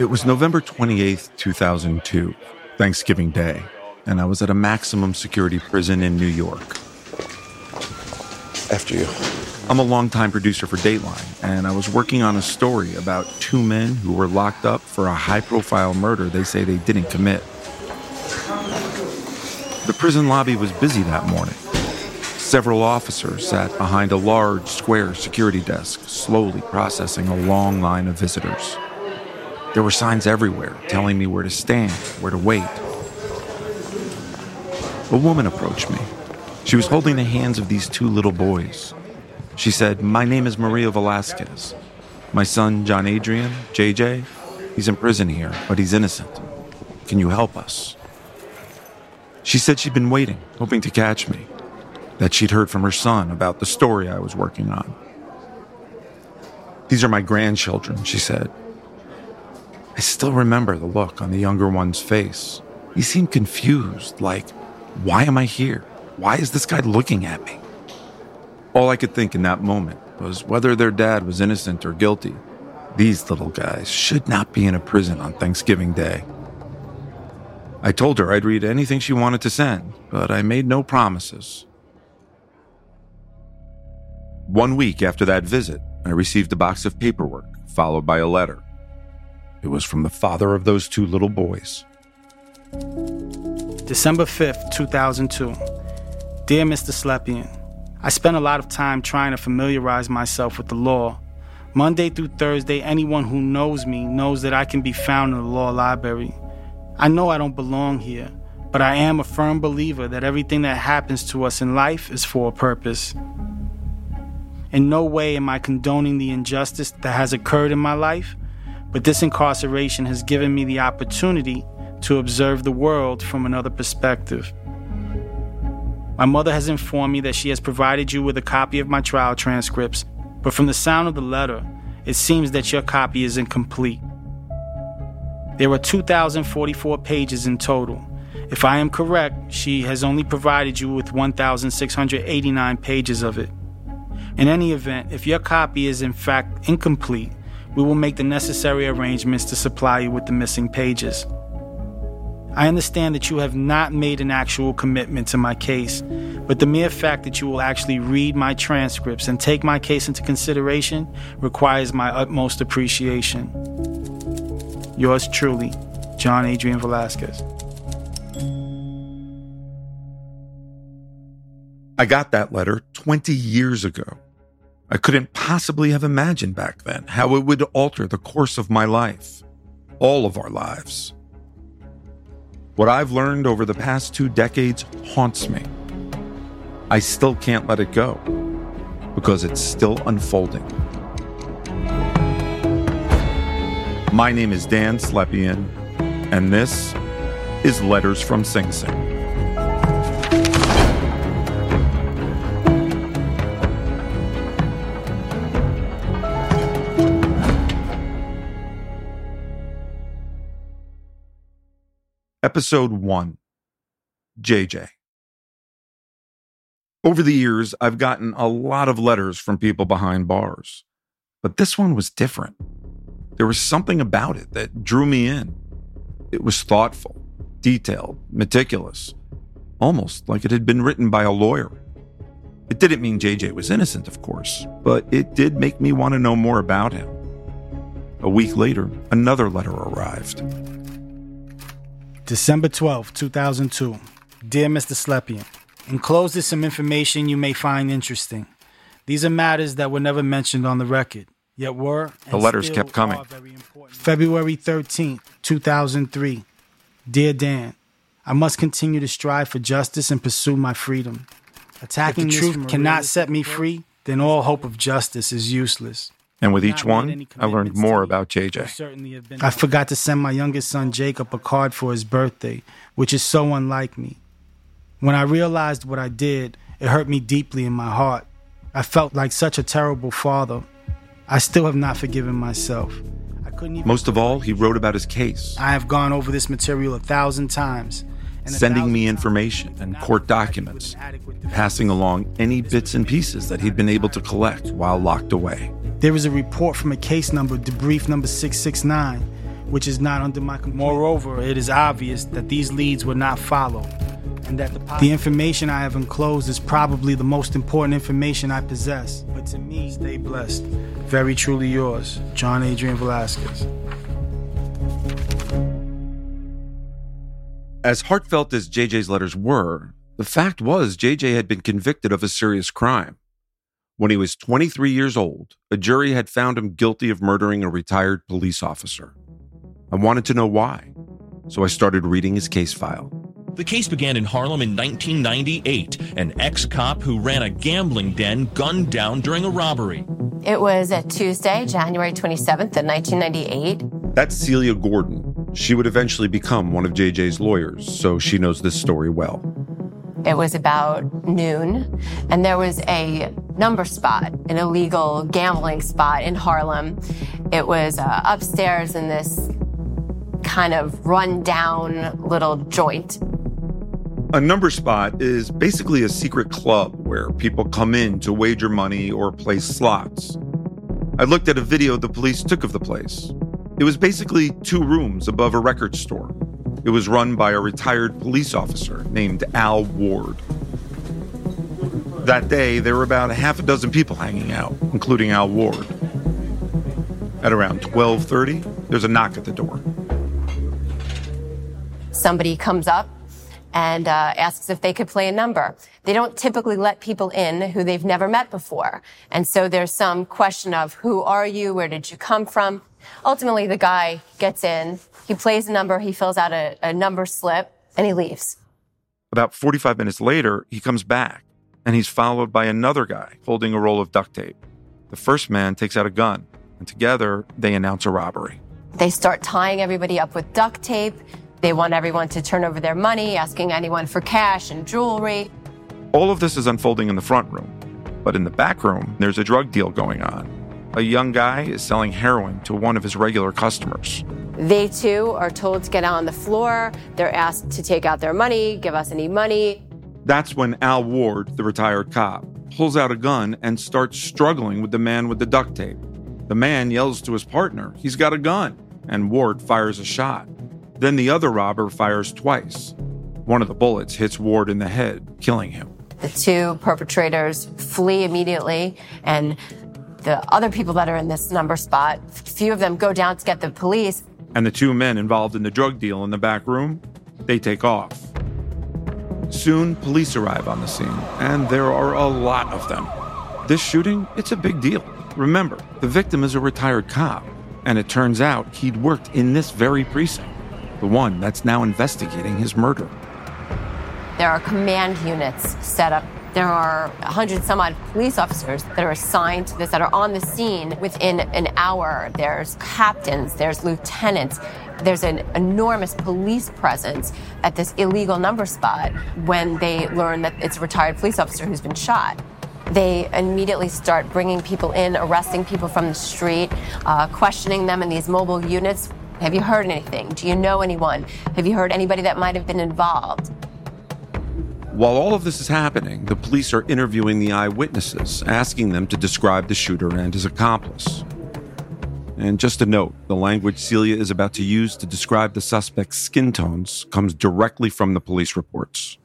It was November 28th, 2002, Thanksgiving Day, and I was at a maximum security prison in New York. After you. I'm a longtime producer for Dateline, and I was working on a story about two men who were locked up for a high-profile murder they say they didn't commit. The prison lobby was busy that morning. Several officers sat behind a large, square security desk, slowly processing a long line of visitors. There were signs everywhere telling me where to stand, where to wait. A woman approached me. She was holding the hands of these two little boys. She said, "My name is Maria Velazquez. My son, Jon-Adrian, JJ, he's in prison here, but he's innocent. Can you help us?" She said she'd been waiting, hoping to catch me, that she'd heard from her son about the story I was working on. "These are my grandchildren," she said. I still remember the look on the younger one's face. He seemed confused, like, why am I here? Why is this guy looking at me? All I could think in that moment was whether their dad was innocent or guilty. These little guys should not be in a prison on Thanksgiving Day. I told her I'd read anything she wanted to send, but I made no promises. 1 week after that visit, I received a box of paperwork, followed by a letter. It was from the father of those two little boys. December 5th, 2002. Dear Mr. Slepian, I spent a lot of time trying to familiarize myself with the law. Monday through Thursday, anyone who knows me knows that I can be found in the law library. I know I don't belong here, but I am a firm believer that everything that happens to us in life is for a purpose. In no way am I condoning the injustice that has occurred in my life, but this incarceration has given me the opportunity to observe the world from another perspective. My mother has informed me that she has provided you with a copy of my trial transcripts, but from the sound of the letter, it seems that your copy is incomplete. There are 2,044 pages in total. If I am correct, she has only provided you with 1,689 pages of it. In any event, if your copy is in fact incomplete, we will make the necessary arrangements to supply you with the missing pages. I understand that you have not made an actual commitment to my case, but the mere fact that you will actually read my transcripts and take my case into consideration requires my utmost appreciation. Yours truly, Jon-Adrian Velazquez. I got that letter 20 years ago. I couldn't possibly have imagined back then how it would alter the course of my life, all of our lives. What I've learned over the past 2 decades haunts me. I still can't let it go because it's still unfolding. My name is Dan Slepian, and this is Letters from Sing Sing. Episode 1, JJ. Over the years, I've gotten a lot of letters from people behind bars, but this one was different. There was something about it that drew me in. It was thoughtful, detailed, meticulous, almost like it had been written by a lawyer. It didn't mean JJ was innocent, of course, but it did make me want to know more about him. A week later, another letter arrived. December 12, 2002. Dear Mr. Slepian, enclosed is some information you may find interesting. These are matters that were never mentioned on the record, yet were and the letters kept coming. February 13, 2003. Dear Dan, I must continue to strive for justice and pursue my freedom. Attacking the truth cannot set me free, then all hope of justice is useless. And with each one, I learned more about JJ. I forgot to send my youngest son, Jacob, a card for his birthday, which is so unlike me. When I realized what I did, it hurt me deeply in my heart. I felt like such a terrible father. I still have not forgiven myself. Most of all, he wrote about his case. I have gone over this material 1,000 times. Sending me information and court documents, passing along any bits and pieces that he'd been able to collect while locked away. There is a report from a case number, debrief number 669, which is not under my control. Moreover, it is obvious that these leads were not followed, and that the information I have enclosed is probably the most important information I possess. But to me, stay blessed. Very truly yours, Jon-Adrian Velazquez. As heartfelt as JJ's letters were, the fact was JJ had been convicted of a serious crime. When he was 23 years old, a jury had found him guilty of murdering a retired police officer. I wanted to know why, so I started reading his case file. The case began in Harlem in 1998. An ex-cop who ran a gambling den gunned down during a robbery. It was a Tuesday, January 27th of 1998. That's Celia Gordon. She would eventually become one of JJ's lawyers, so she knows this story well. It was about noon, and there was a number spot, an illegal gambling spot in Harlem. It was upstairs in this kind of run-down little joint. A number spot is basically a secret club where people come in to wager money or play slots. I looked at a video the police took of the place. It was basically two rooms above a record store. It was run by a retired police officer named Al Ward. That day, there were about half a dozen people hanging out, including Al Ward. At around 12:30, there's a knock at the door. Somebody comes up and asks if they could play a number. They don't typically let people in who they've never met before. And so there's some question of, who are you? Where did you come from? Ultimately, the guy gets in, he plays a number, he fills out a number slip, and he leaves. About 45 minutes later, he comes back, and he's followed by another guy holding a roll of duct tape. The first man takes out a gun, and together, they announce a robbery. They start tying everybody up with duct tape. They want everyone to turn over their money, asking anyone for cash and jewelry. All of this is unfolding in the front room, but in the back room, there's a drug deal going on. A young guy is selling heroin to one of his regular customers. They, too, are told to get on the floor. They're asked to take out their money, give us any money. That's when Al Ward, the retired cop, pulls out a gun and starts struggling with the man with the duct tape. The man yells to his partner, he's got a gun, and Ward fires a shot. Then the other robber fires twice. One of the bullets hits Ward in the head, killing him. The two perpetrators flee immediately, and the other people that are in this number spot, few of them go down to get the police. And the two men involved in the drug deal in the back room, they take off. Soon, police arrive on the scene, and there are a lot of them. This shooting, it's a big deal. Remember, the victim is a retired cop, and it turns out he'd worked in this very precinct, the one that's now investigating his murder. There are command units set up. There are 100-some-odd police officers that are assigned to this, that are on the scene within an hour. There's captains, there's lieutenants. There's an enormous police presence at this illegal number spot when they learn that it's a retired police officer who's been shot. They immediately start bringing people in, arresting people from the street, questioning them in these mobile units. Have you heard anything? Do you know anyone? Have you heard anybody that might have been involved? While all of this is happening, the police are interviewing the eyewitnesses, asking them to describe the shooter and his accomplice. And just a note, the language Celia is about to use to describe the suspect's skin tones comes directly from the police reports.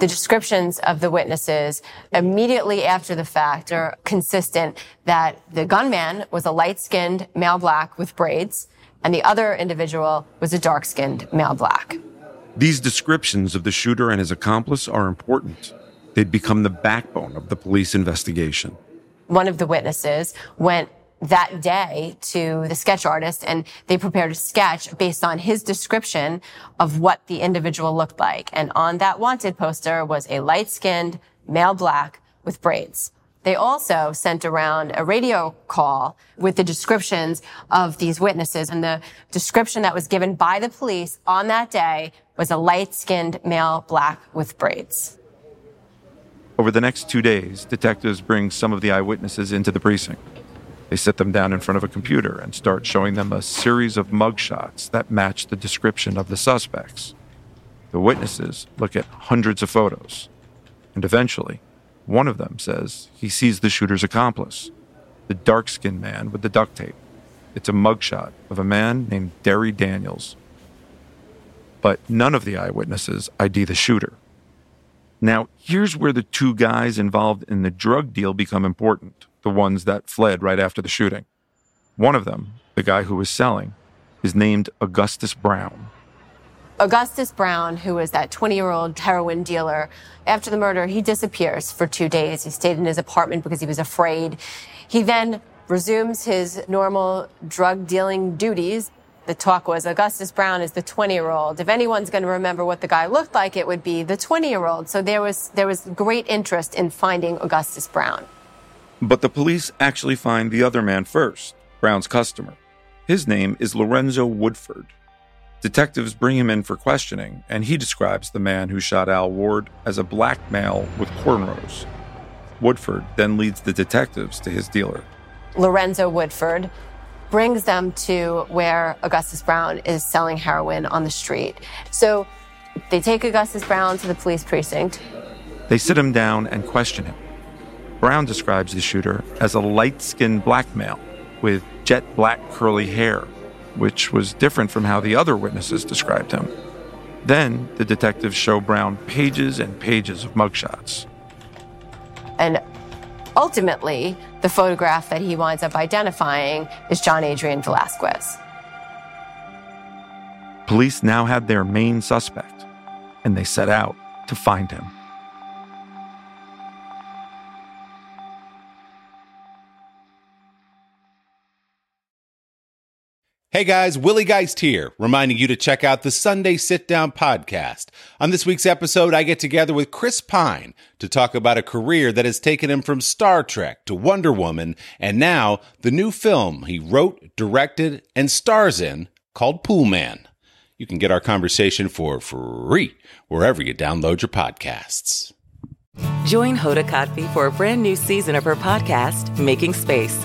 The descriptions of the witnesses immediately after the fact are consistent that the gunman was a light-skinned male black with braids, and the other individual was a dark-skinned male black. These descriptions of the shooter and his accomplice are important. They'd become the backbone of the police investigation. One of the witnesses went that day to the sketch artist, and they prepared a sketch based on his description of what the individual looked like. And on that wanted poster was a light-skinned male black with braids. They also sent around a radio call with the descriptions of these witnesses, and the description that was given by the police on that day was a light-skinned male black with braids. Over the next 2 days, detectives bring some of the eyewitnesses into the precinct. They sit them down in front of a computer and start showing them a series of mugshots that match the description of the suspects. The witnesses look at hundreds of photos, and eventually, one of them says he sees the shooter's accomplice, the dark-skinned man with the duct tape. It's a mugshot of a man named Derry Daniels. But none of the eyewitnesses ID the shooter. Now, here's where the two guys involved in the drug deal become important, the ones that fled right after the shooting. One of them, the guy who was selling, is named Augustus Brown. Augustus Brown, who was that 20-year-old heroin dealer, after the murder, he disappears for 2 days. He stayed in his apartment because he was afraid. He then resumes his normal drug dealing duties. The talk was Augustus Brown is the 20-year-old. If anyone's going to remember what the guy looked like, it would be the 20-year-old. So there was great interest in finding Augustus Brown. But the police actually find the other man first, Brown's customer. His name is Lorenzo Woodford. Detectives bring him in for questioning, and he describes the man who shot Al Ward as a black male with cornrows. Woodford then leads the detectives to his dealer. Lorenzo Woodford brings them to where Augustus Brown is selling heroin on the street. So they take Augustus Brown to the police precinct. They sit him down and question him. Brown describes the shooter as a light-skinned black male with jet black curly hair, which was different from how the other witnesses described him. Then the detectives show Brown pages and pages of mugshots. And ultimately, the photograph that he winds up identifying is Jon-Adrian Velazquez. Police now had their main suspect, and they set out to find him. Hey guys, Willie Geist here, reminding you to check out the Sunday Sit Down podcast. On this week's episode, I get together with Chris Pine to talk about a career that has taken him from Star Trek to Wonder Woman, and now the new film he wrote, directed, and stars in called Pool Man. You can get our conversation for free wherever you download your podcasts. Join Hoda Kotb for a brand new season of her podcast, Making Space.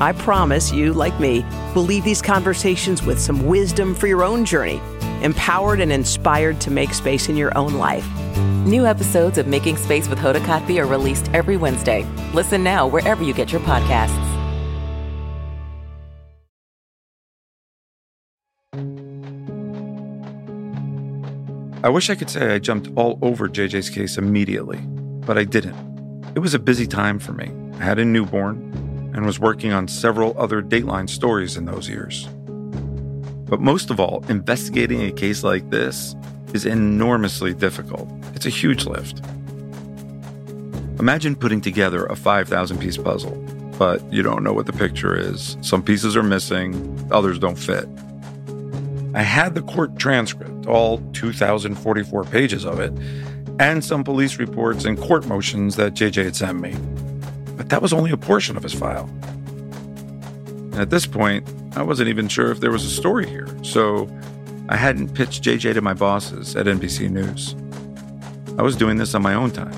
I promise you, like me, will leave these conversations with some wisdom for your own journey, empowered and inspired to make space in your own life. New episodes of Making Space with Hoda Kotb are released every Wednesday. Listen now wherever you get your podcasts. I wish I could say I jumped all over JJ's case immediately, but I didn't. It was a busy time for me. I had a newborn and was working on several other Dateline stories in those years. But most of all, investigating a case like this is enormously difficult. It's a huge lift. Imagine putting together a 5,000-piece puzzle, but you don't know what the picture is. Some pieces are missing, others don't fit. I had the court transcript, all 2,044 pages of it, and some police reports and court motions that JJ had sent me. But that was only a portion of his file. And at this point, I wasn't even sure if there was a story here, so I hadn't pitched JJ to my bosses at NBC News. I was doing this on my own time.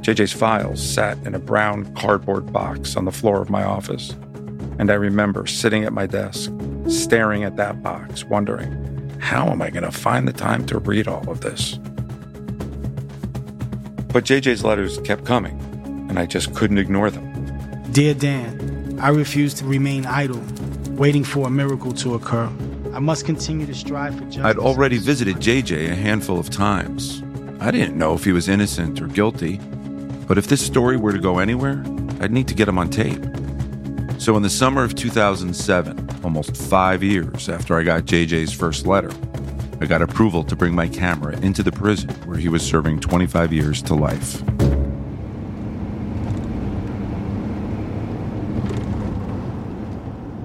JJ's files sat in a brown cardboard box on the floor of my office, and I remember sitting at my desk, staring at that box, wondering, how am I going to find the time to read all of this? But JJ's letters kept coming, and I just couldn't ignore them. Dear Dan, I refuse to remain idle, waiting for a miracle to occur. I must continue to strive for justice. I'd already visited JJ a handful of times. I didn't know if he was innocent or guilty, but if this story were to go anywhere, I'd need to get him on tape. So in the summer of 2007, almost 5 years after I got JJ's first letter, I got approval to bring my camera into the prison where he was serving 25 years to life.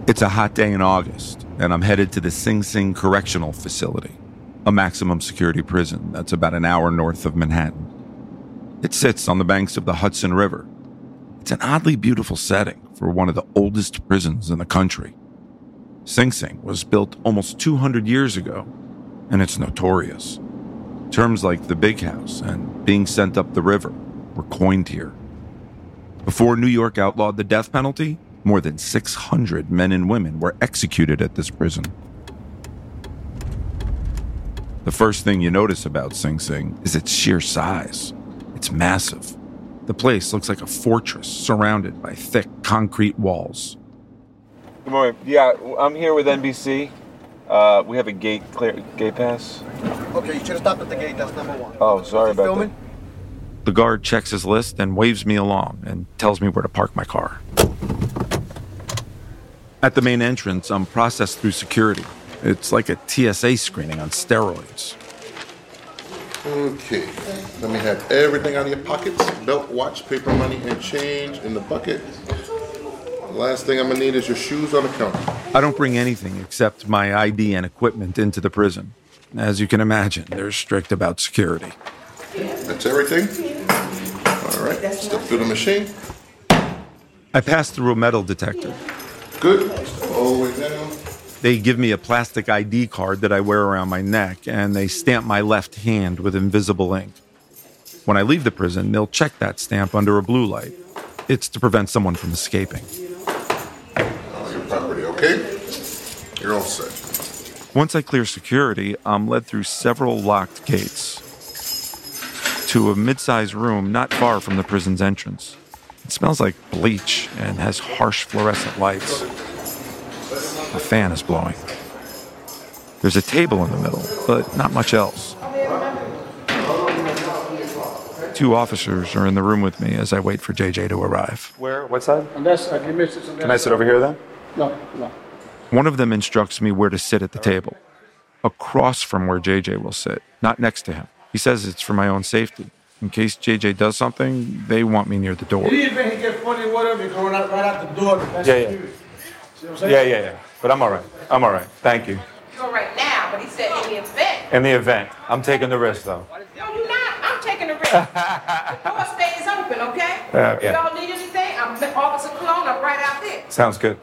It's a hot day in August, and I'm headed to the Sing Sing Correctional Facility, a maximum security prison that's about an hour north of Manhattan. It sits on the banks of the Hudson River. It's an oddly beautiful setting for one of the oldest prisons in the country. Sing Sing was built almost 200 years ago, and it's notorious. Terms like the Big House and being sent up the river were coined here. Before New York outlawed the death penalty, more than 600 men and women were executed at this prison. The first thing you notice about Sing Sing is its sheer size. It's massive. The place looks like a fortress surrounded by thick concrete walls. Good morning. Yeah, I'm here with NBC. We have a gate pass. Okay, you should have stopped at the gate. That's number one. Oh, sorry about filming? That. The guard checks his list and waves me along and tells me where to park my car. At the main entrance, I'm processed through security. It's like a TSA screening on steroids. Okay, let me have everything out of your pockets. Belt, watch, paper, money, and change in the bucket. The last thing I'm going to need is your shoes on the counter. I don't bring anything except my ID and equipment into the prison. As you can imagine, they're strict about security. That's everything? All right, step through the machine. I pass through a metal detector. Good, all the way down. They give me a plastic ID card that I wear around my neck, and they stamp my left hand with invisible ink. When I leave the prison, they'll check that stamp under a blue light. It's to prevent someone from escaping. All your property, okay? You're all set. Once I clear security, I'm led through several locked gates to a mid-sized room not far from the prison's entrance. It smells like bleach and has harsh fluorescent lights. A fan is blowing. There's a table in the middle, but not much else. Two officers are in the room with me as I wait for JJ to arrive. Where? What side? On that side. Can I sit over here then? No. One of them instructs me where to sit at the table, across from where JJ will sit, not next to him. He says it's for my own safety. In case JJ does something, they want me near the door. You didn't get funny, whatever. You're going right out the door. Yeah. Yeah. But I'm all right. Thank you. You're all right now, but he said in the event. In the event. I'm taking the risk, though. No, you're not. I'm taking the risk. The door stays open, okay? Yeah. Y'all need anything? I'm Officer Cologne. I'm right out there. Sounds good.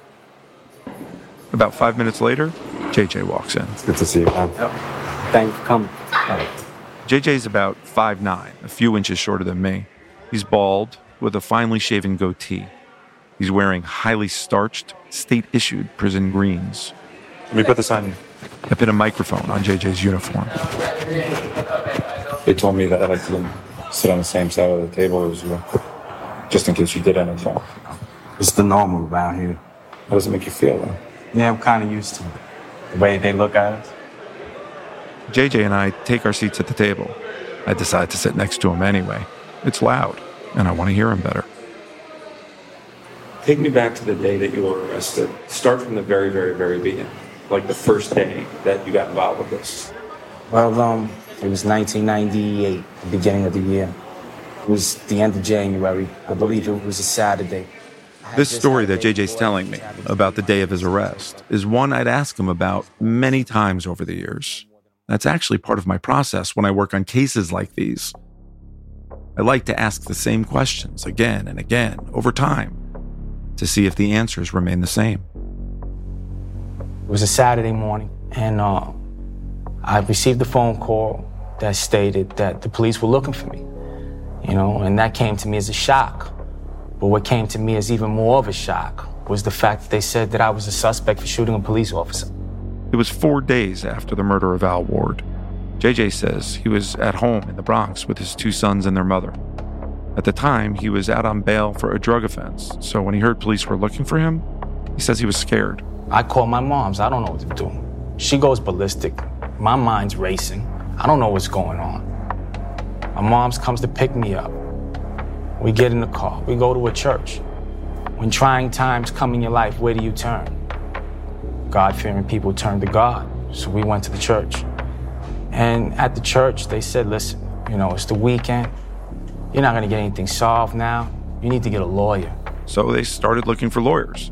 About 5 minutes later, JJ walks in. It's good to see you, man. Oh. Thanks for coming. Oh. JJ's about 5'9", a few inches shorter than me. He's bald with a finely shaven goatee. He's wearing highly starched, state-issued prison greens. Let me put this on you. I put a microphone on JJ's uniform. They told me that I couldn't sit on the same side of the table as you, just in case you did anything. It's the normal around here. How does it make you feel, though? Yeah, I'm kind of used to it. The way they look at us. JJ and I take our seats at the table. I decide to sit next to him anyway. It's loud, and I want to hear him better. Take me back to the day that you were arrested. Start from the very, very, very beginning, like the first day that you got involved with this. Well, it was 1998, the beginning of the year. It was the end of January. I believe it was a Saturday. This story that JJ's telling me about the day of his arrest is one I'd ask him about many times over the years. That's actually part of my process when I work on cases like these. I like to ask the same questions again and again over time, to see if the answers remain the same. It was a Saturday morning, and I received a phone call that stated that the police were looking for me, and that came to me as a shock. But what came to me as even more of a shock was the fact that they said that I was a suspect for shooting a police officer. It was 4 days after the murder of Al Ward. JJ says he was at home in the Bronx with his two sons and their mother. At the time, he was out on bail for a drug offense, so when he heard police were looking for him, he says he was scared. I called my mom's. I don't know what to do. She goes ballistic. My mind's racing. I don't know what's going on. My mom's comes to pick me up. We get in the car. We go to a church. When trying times come in your life, where do you turn? God-fearing people turn to God, so we went to the church. And at the church, they said, listen, it's the weekend. You're not going to get anything solved now. You need to get a lawyer. So they started looking for lawyers.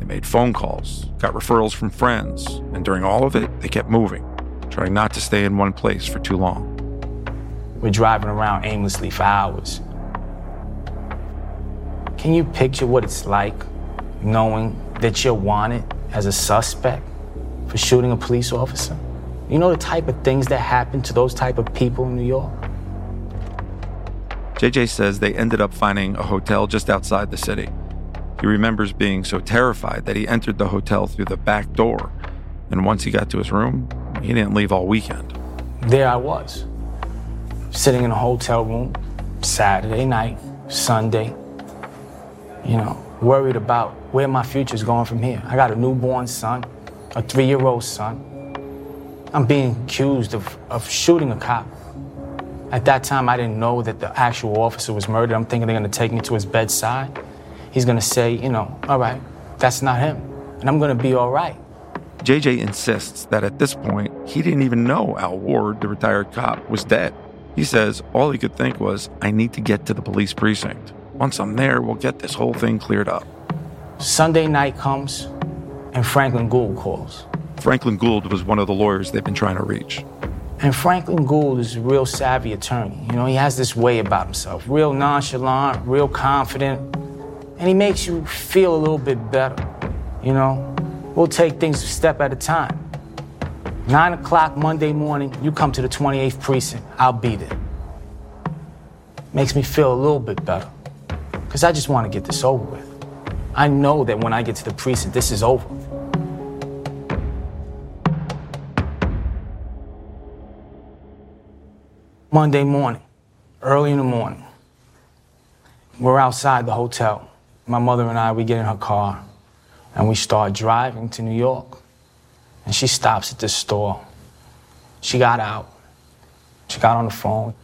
They made phone calls, got referrals from friends, and during all of it, they kept moving, trying not to stay in one place for too long. We're driving around aimlessly for hours. Can you picture what it's like knowing that you're wanted as a suspect for shooting a police officer? You know the type of things that happen to those type of people in New York? JJ says they ended up finding a hotel just outside the city. He remembers being so terrified that he entered the hotel through the back door. And once he got to his room, he didn't leave all weekend. There I was, sitting in a hotel room, Saturday night, Sunday, you know, worried about where my future's going from here. I got a newborn son, a 3-year-old son. I'm being accused of shooting a cop. At that time, I didn't know that the actual officer was murdered. I'm thinking they're gonna take me to his bedside. He's gonna say, you know, all right, that's not him, and I'm gonna be all right. JJ insists that at this point, he didn't even know Al Ward, the retired cop, was dead. He says all he could think was, I need to get to the police precinct. Once I'm there, we'll get this whole thing cleared up. Sunday night comes, and Franklin Gould calls. Franklin Gould was one of the lawyers they've been trying to reach. And Franklin Gould is a real savvy attorney. You know, he has this way about himself, real nonchalant, real confident, and he makes you feel a little bit better, you know? We'll take things a step at a time. 9 o'clock Monday morning, you come to the 28th precinct, I'll be there. Makes me feel a little bit better, because I just want to get this over with. I know that when I get to the precinct, this is over. Monday morning, early in the morning, we're outside the hotel. My mother and I, we get in her car, and we start driving to New York. And she stops at this store. She got out. She got on the phone.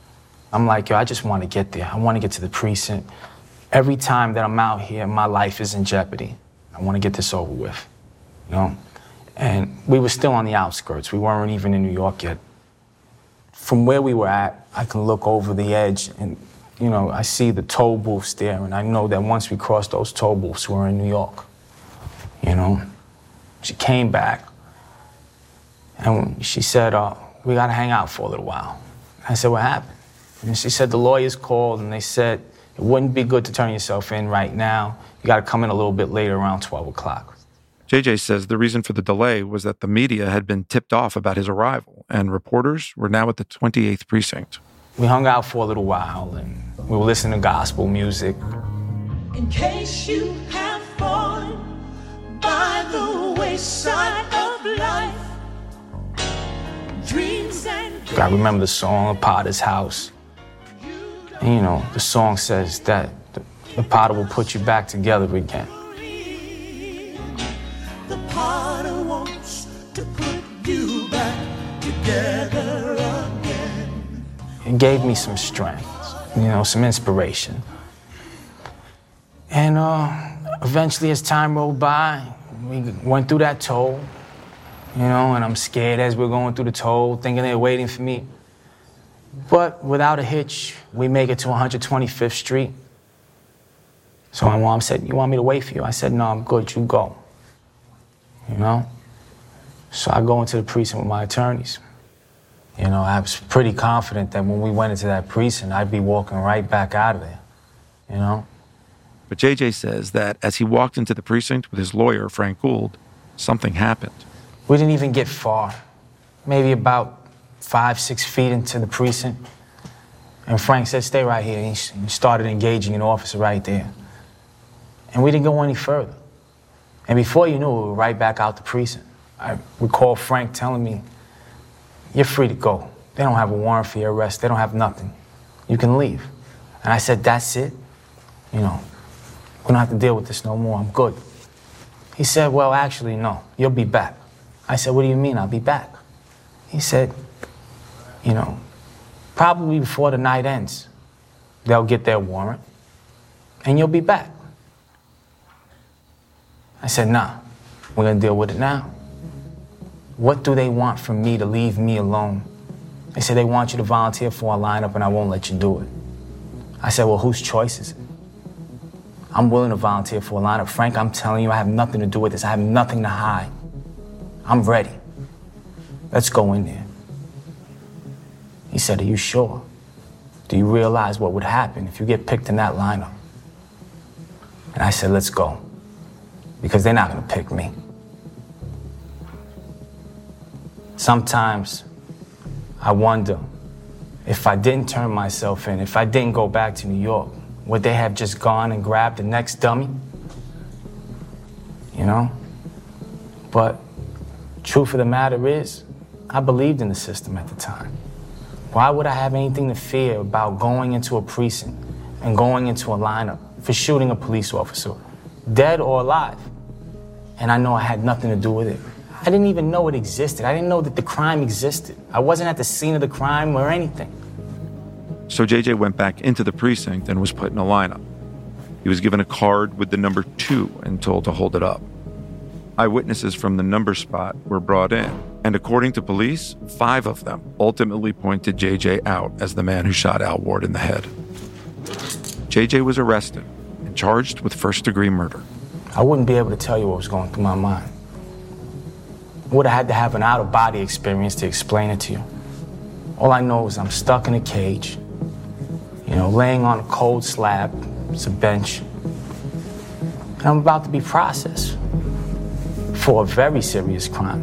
I'm like, yo, I just want to get there. I want to get to the precinct. Every time that I'm out here, my life is in jeopardy. I want to get this over with, you know? And we were still on the outskirts. We weren't even in New York yet. From where we were at, I can look over the edge and, you know, I see the toll booths there, and I know that once we cross those toll booths, we're in New York, you know? She came back, and she said, we gotta hang out for a little while. I said, what happened? And she said, the lawyers called, and they said, it wouldn't be good to turn yourself in right now. You gotta come in a little bit later, around 12 o'clock. JJ says the reason for the delay was that the media had been tipped off about his arrival, and reporters were now at the 28th precinct. We hung out for a little while, and we were listening to gospel music. In case you have fallen by the wayside of life, dreams and dreams. I remember the song, A Potter's House. And, you know, the song says that the potter will put you back together again. It gave me some strength, you know, some inspiration. And eventually, as time rolled by, we went through that toll, you know, and I'm scared as we're going through the toll, thinking they're waiting for me. But without a hitch, we make it to 125th Street. So my mom said, you want me to wait for you? I said, no, I'm good, you go, you know? So I go into the precinct with my attorneys. You know, I was pretty confident that when we went into that precinct, I'd be walking right back out of there, you know? But JJ says that as he walked into the precinct with his lawyer, Frank Gould, something happened. We didn't even get far, maybe about 5-6 feet into the precinct. And Frank said, stay right here. He started engaging an officer right there. And we didn't go any further. And before you knew it, we were right back out the precinct. I recall Frank telling me, you're free to go. They don't have a warrant for your arrest. They don't have nothing. You can leave. And I said, that's it? You know, we don't have to deal with this no more. I'm good. He said, well, actually, no. You'll be back. I said, what do you mean I'll be back? He said, you know, probably before the night ends, they'll get their warrant, and you'll be back. I said, nah, we're going to deal with it now. What do they want from me to leave me alone? They said they want you to volunteer for a lineup and I won't let you do it. I said, well, whose choice is it? I'm willing to volunteer for a lineup. Frank, I'm telling you, I have nothing to do with this. I have nothing to hide. I'm ready. Let's go in there. He said, are you sure? Do you realize what would happen if you get picked in that lineup? And I said, let's go, because they're not going to pick me. Sometimes I wonder if I didn't turn myself in, if I didn't go back to New York, would they have just gone and grabbed the next dummy? You know? But truth of the matter is, I believed in the system at the time. Why would I have anything to fear about going into a precinct and going into a lineup for shooting a police officer, dead or alive? And I know I had nothing to do with it. I didn't even know it existed. I didn't know that the crime existed. I wasn't at the scene of the crime or anything. So JJ went back into the precinct and was put in a lineup. He was given a card with the number 2 and told to hold it up. Eyewitnesses from the number spot were brought in, and according to police, 5 of them ultimately pointed JJ out as the man who shot Al Ward in the head. JJ was arrested and charged with first-degree murder. I wouldn't be able to tell you what was going through my mind. Would have had to have an out-of-body experience to explain it to you. All I know is I'm stuck in a cage, you know, laying on a cold slab. It's a bench. And I'm about to be processed for a very serious crime.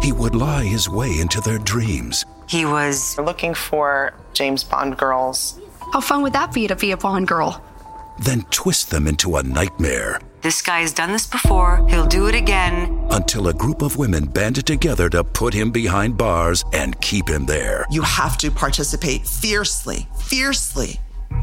He would lie his way into their dreams. He was looking for James Bond girls. How fun would that be to be a Bond girl? Then twist them into a nightmare. This guy has done this before. He'll do it again. Until a group of women banded together to put him behind bars and keep him there. You have to participate fiercely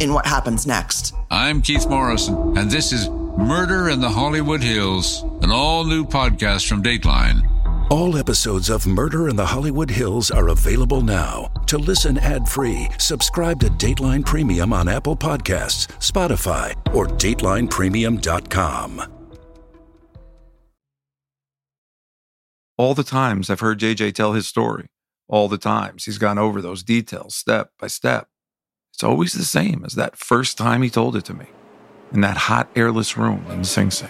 in what happens next. I'm Keith Morrison, and this is Murder in the Hollywood Hills, an all-new podcast from Dateline. All episodes of Murder in the Hollywood Hills are available now. To listen ad-free, subscribe to Dateline Premium on Apple Podcasts, Spotify, or DatelinePremium.com. All the times I've heard JJ tell his story, all the times he's gone over those details step by step, it's always the same as that first time he told it to me, in that hot, airless room in Sing Sing.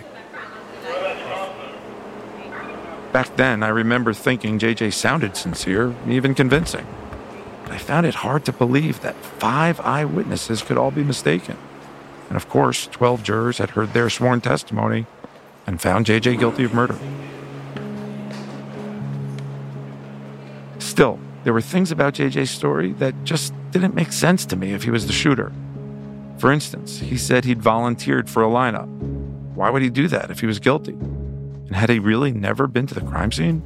Back then, I remember thinking JJ sounded sincere, even convincing. But I found it hard to believe that 5 eyewitnesses could all be mistaken. And of course, 12 jurors had heard their sworn testimony and found JJ guilty of murder. Still, there were things about JJ's story that just didn't make sense to me if he was the shooter. For instance, he said he'd volunteered for a lineup. Why would he do that if he was guilty? And had he really never been to the crime scene?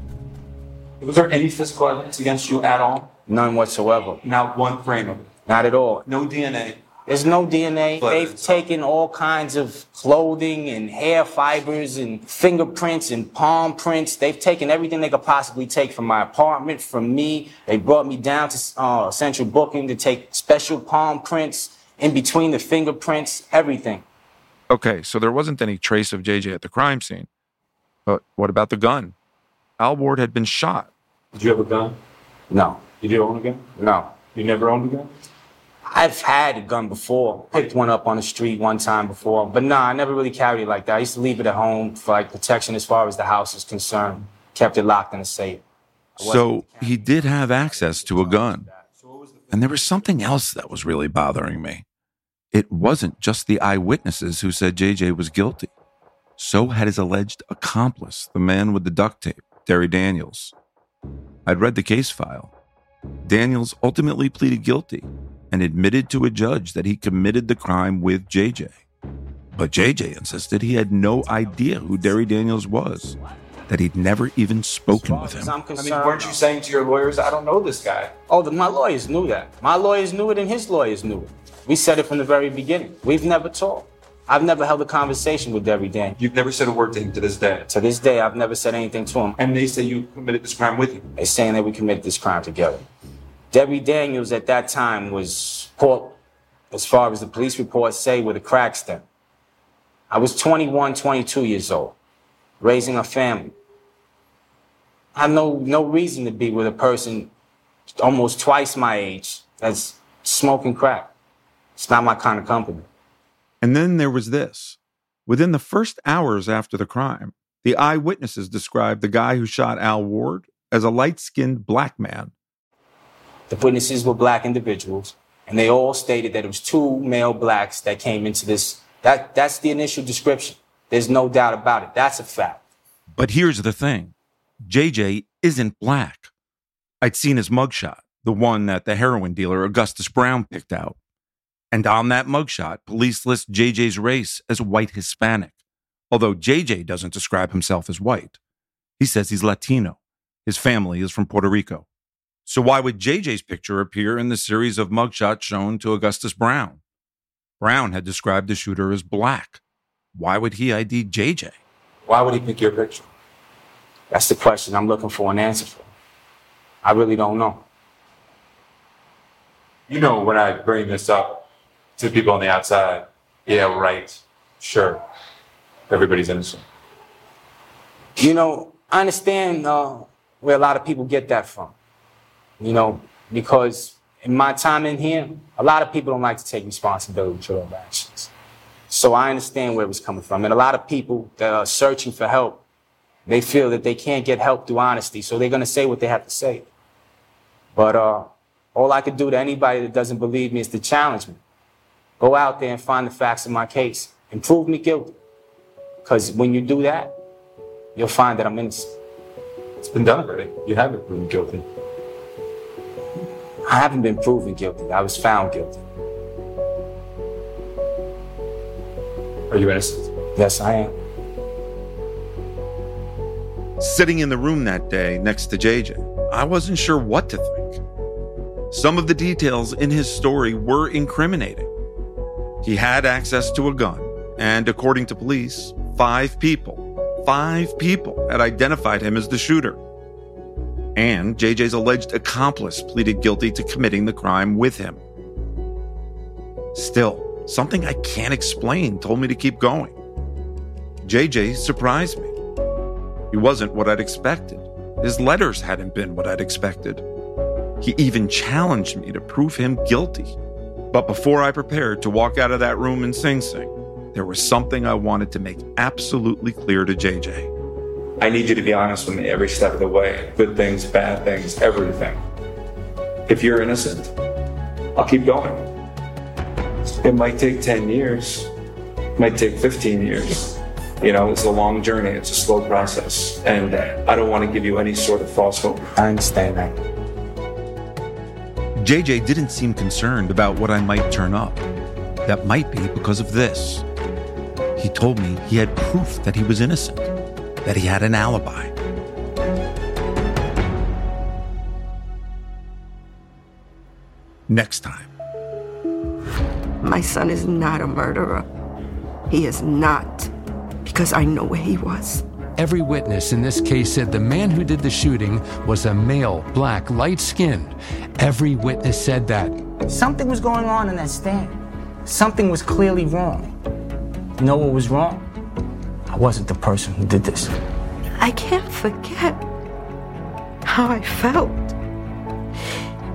Was there any physical evidence against you at all? None whatsoever. Not one frame of it? Not at all. No DNA? There's no DNA. They've taken all kinds of clothing and hair fibers and fingerprints and palm prints. They've taken everything they could possibly take from my apartment, from me. They brought me down to Central Booking to take special palm prints in between the fingerprints, everything. Okay, so there wasn't any trace of JJ at the crime scene. But what about the gun? Al Ward had been shot. Did you have a gun? No. You didn't own a gun? No. You never owned a gun? I've had a gun before. Picked one up on the street one time before. But I never really carried it like that. I used to leave it at home for protection as far as the house is concerned. Kept it locked in a safe. So he did have access to a gun. And there was something else that was really bothering me. It wasn't just the eyewitnesses who said JJ was guilty. So had his alleged accomplice, the man with the duct tape, Derry Daniels. I'd read the case file. Daniels ultimately pleaded guilty and admitted to a judge that he committed the crime with JJ. But JJ insisted he had no idea who Derry Daniels was, that he'd never even spoken with him. Weren't you saying to your lawyers, I don't know this guy? Oh, my lawyers knew that. My lawyers knew it and his lawyers knew it. We said it from the very beginning. We've never talked. I've never held a conversation with Derry Dan. You've never said a word to him to this day? To this day, I've never said anything to him. And they say you committed this crime with him? They're saying that we committed this crime together. Derry Daniels at that time was, as far as the police reports say, with a crack stem. I was 21, 22 years old, raising a family. I have no reason to be with a person almost twice my age that's smoking crack. It's not my kind of company. And then there was this. Within the first hours after the crime, the eyewitnesses described the guy who shot Al Ward as a light-skinned black man. The witnesses were black individuals, and they all stated that it was two male blacks that came into this. That's the initial description. There's no doubt about it. That's a fact. But here's the thing. JJ isn't black. I'd seen his mugshot, the one that the heroin dealer Augustus Brown picked out. And on that mugshot, police list JJ's race as white Hispanic, although JJ doesn't describe himself as white. He says he's Latino. His family is from Puerto Rico. So why would JJ's picture appear in the series of mugshots shown to Augustus Brown? Brown had described the shooter as black. Why would he ID JJ? Why would he pick your picture? That's the question I'm looking for an answer for. I really don't know. You know, when I bring this up to people on the outside, yeah, right, sure, everybody's innocent. You know, I understand where a lot of people get that from. You know, because in my time in here, a lot of people don't like to take responsibility for their own actions. So I understand where it was coming from. And a lot of people that are searching for help, they feel that they can't get help through honesty, so they're going to say what they have to say. But all I could do to anybody that doesn't believe me is to challenge me. Go out there and find the facts of my case and prove me guilty. Because when you do that, you'll find that I'm innocent. It's been done already. You haven't proven guilty. I haven't been proven guilty. I was found guilty. Are you innocent? Yes, I am. Sitting in the room that day next to JJ, I wasn't sure what to think. Some of the details in his story were incriminating. He had access to a gun, and according to police, five people had identified him as the shooter. And JJ's alleged accomplice pleaded guilty to committing the crime with him. Still, something I can't explain told me to keep going. JJ surprised me. He wasn't what I'd expected. His letters hadn't been what I'd expected. He even challenged me to prove him guilty. But before I prepared to walk out of that room in Sing Sing, there was something I wanted to make absolutely clear to JJ. I need you to be honest with me every step of the way. Good things, bad things, everything. If you're innocent, I'll keep going. It might take 10 years. It might take 15 years. You know, it's a long journey. It's a slow process. And I don't want to give you any sort of false hope. I understand that. JJ didn't seem concerned about what I might turn up. That might be because of this. He told me he had proof that he was innocent, that he had an alibi. Next time. My son is not a murderer. He is not, because I know where he was. Every witness in this case said the man who did the shooting was a male, black, light-skinned. Every witness said that. Something was going on in that stand. Something was clearly wrong. You know what was wrong? I wasn't the person who did this. I can't forget how I felt.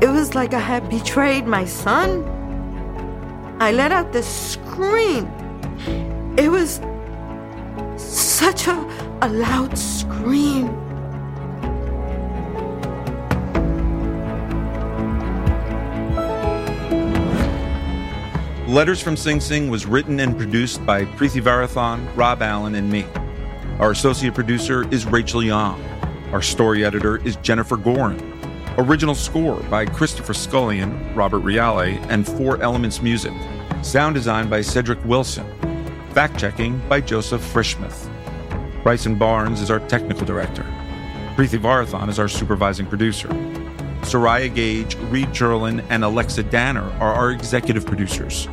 It was like I had betrayed my son. I let out this scream. It was such a loud scream. Letters from Sing Sing was written and produced by Preethi Varathan, Rob Allen, and me. Our associate producer is Rachel Young. Our story editor is Jennifer Gorin. Original score by Christopher Scullion, Robert Reale, and Four Elements Music. Sound design by Cedric Wilson. Fact-checking by Joseph Frischmuth. Bryson Barnes is our technical director. Preethi Varathan is our supervising producer. Soraya Gage, Reed Cherlin, and Alexa Danner are our executive producers.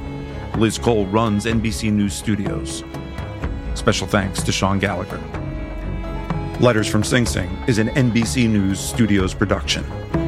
Liz Cole runs NBC News Studios. Special thanks to Sean Gallagher. Letters from Sing Sing is an NBC News Studios production.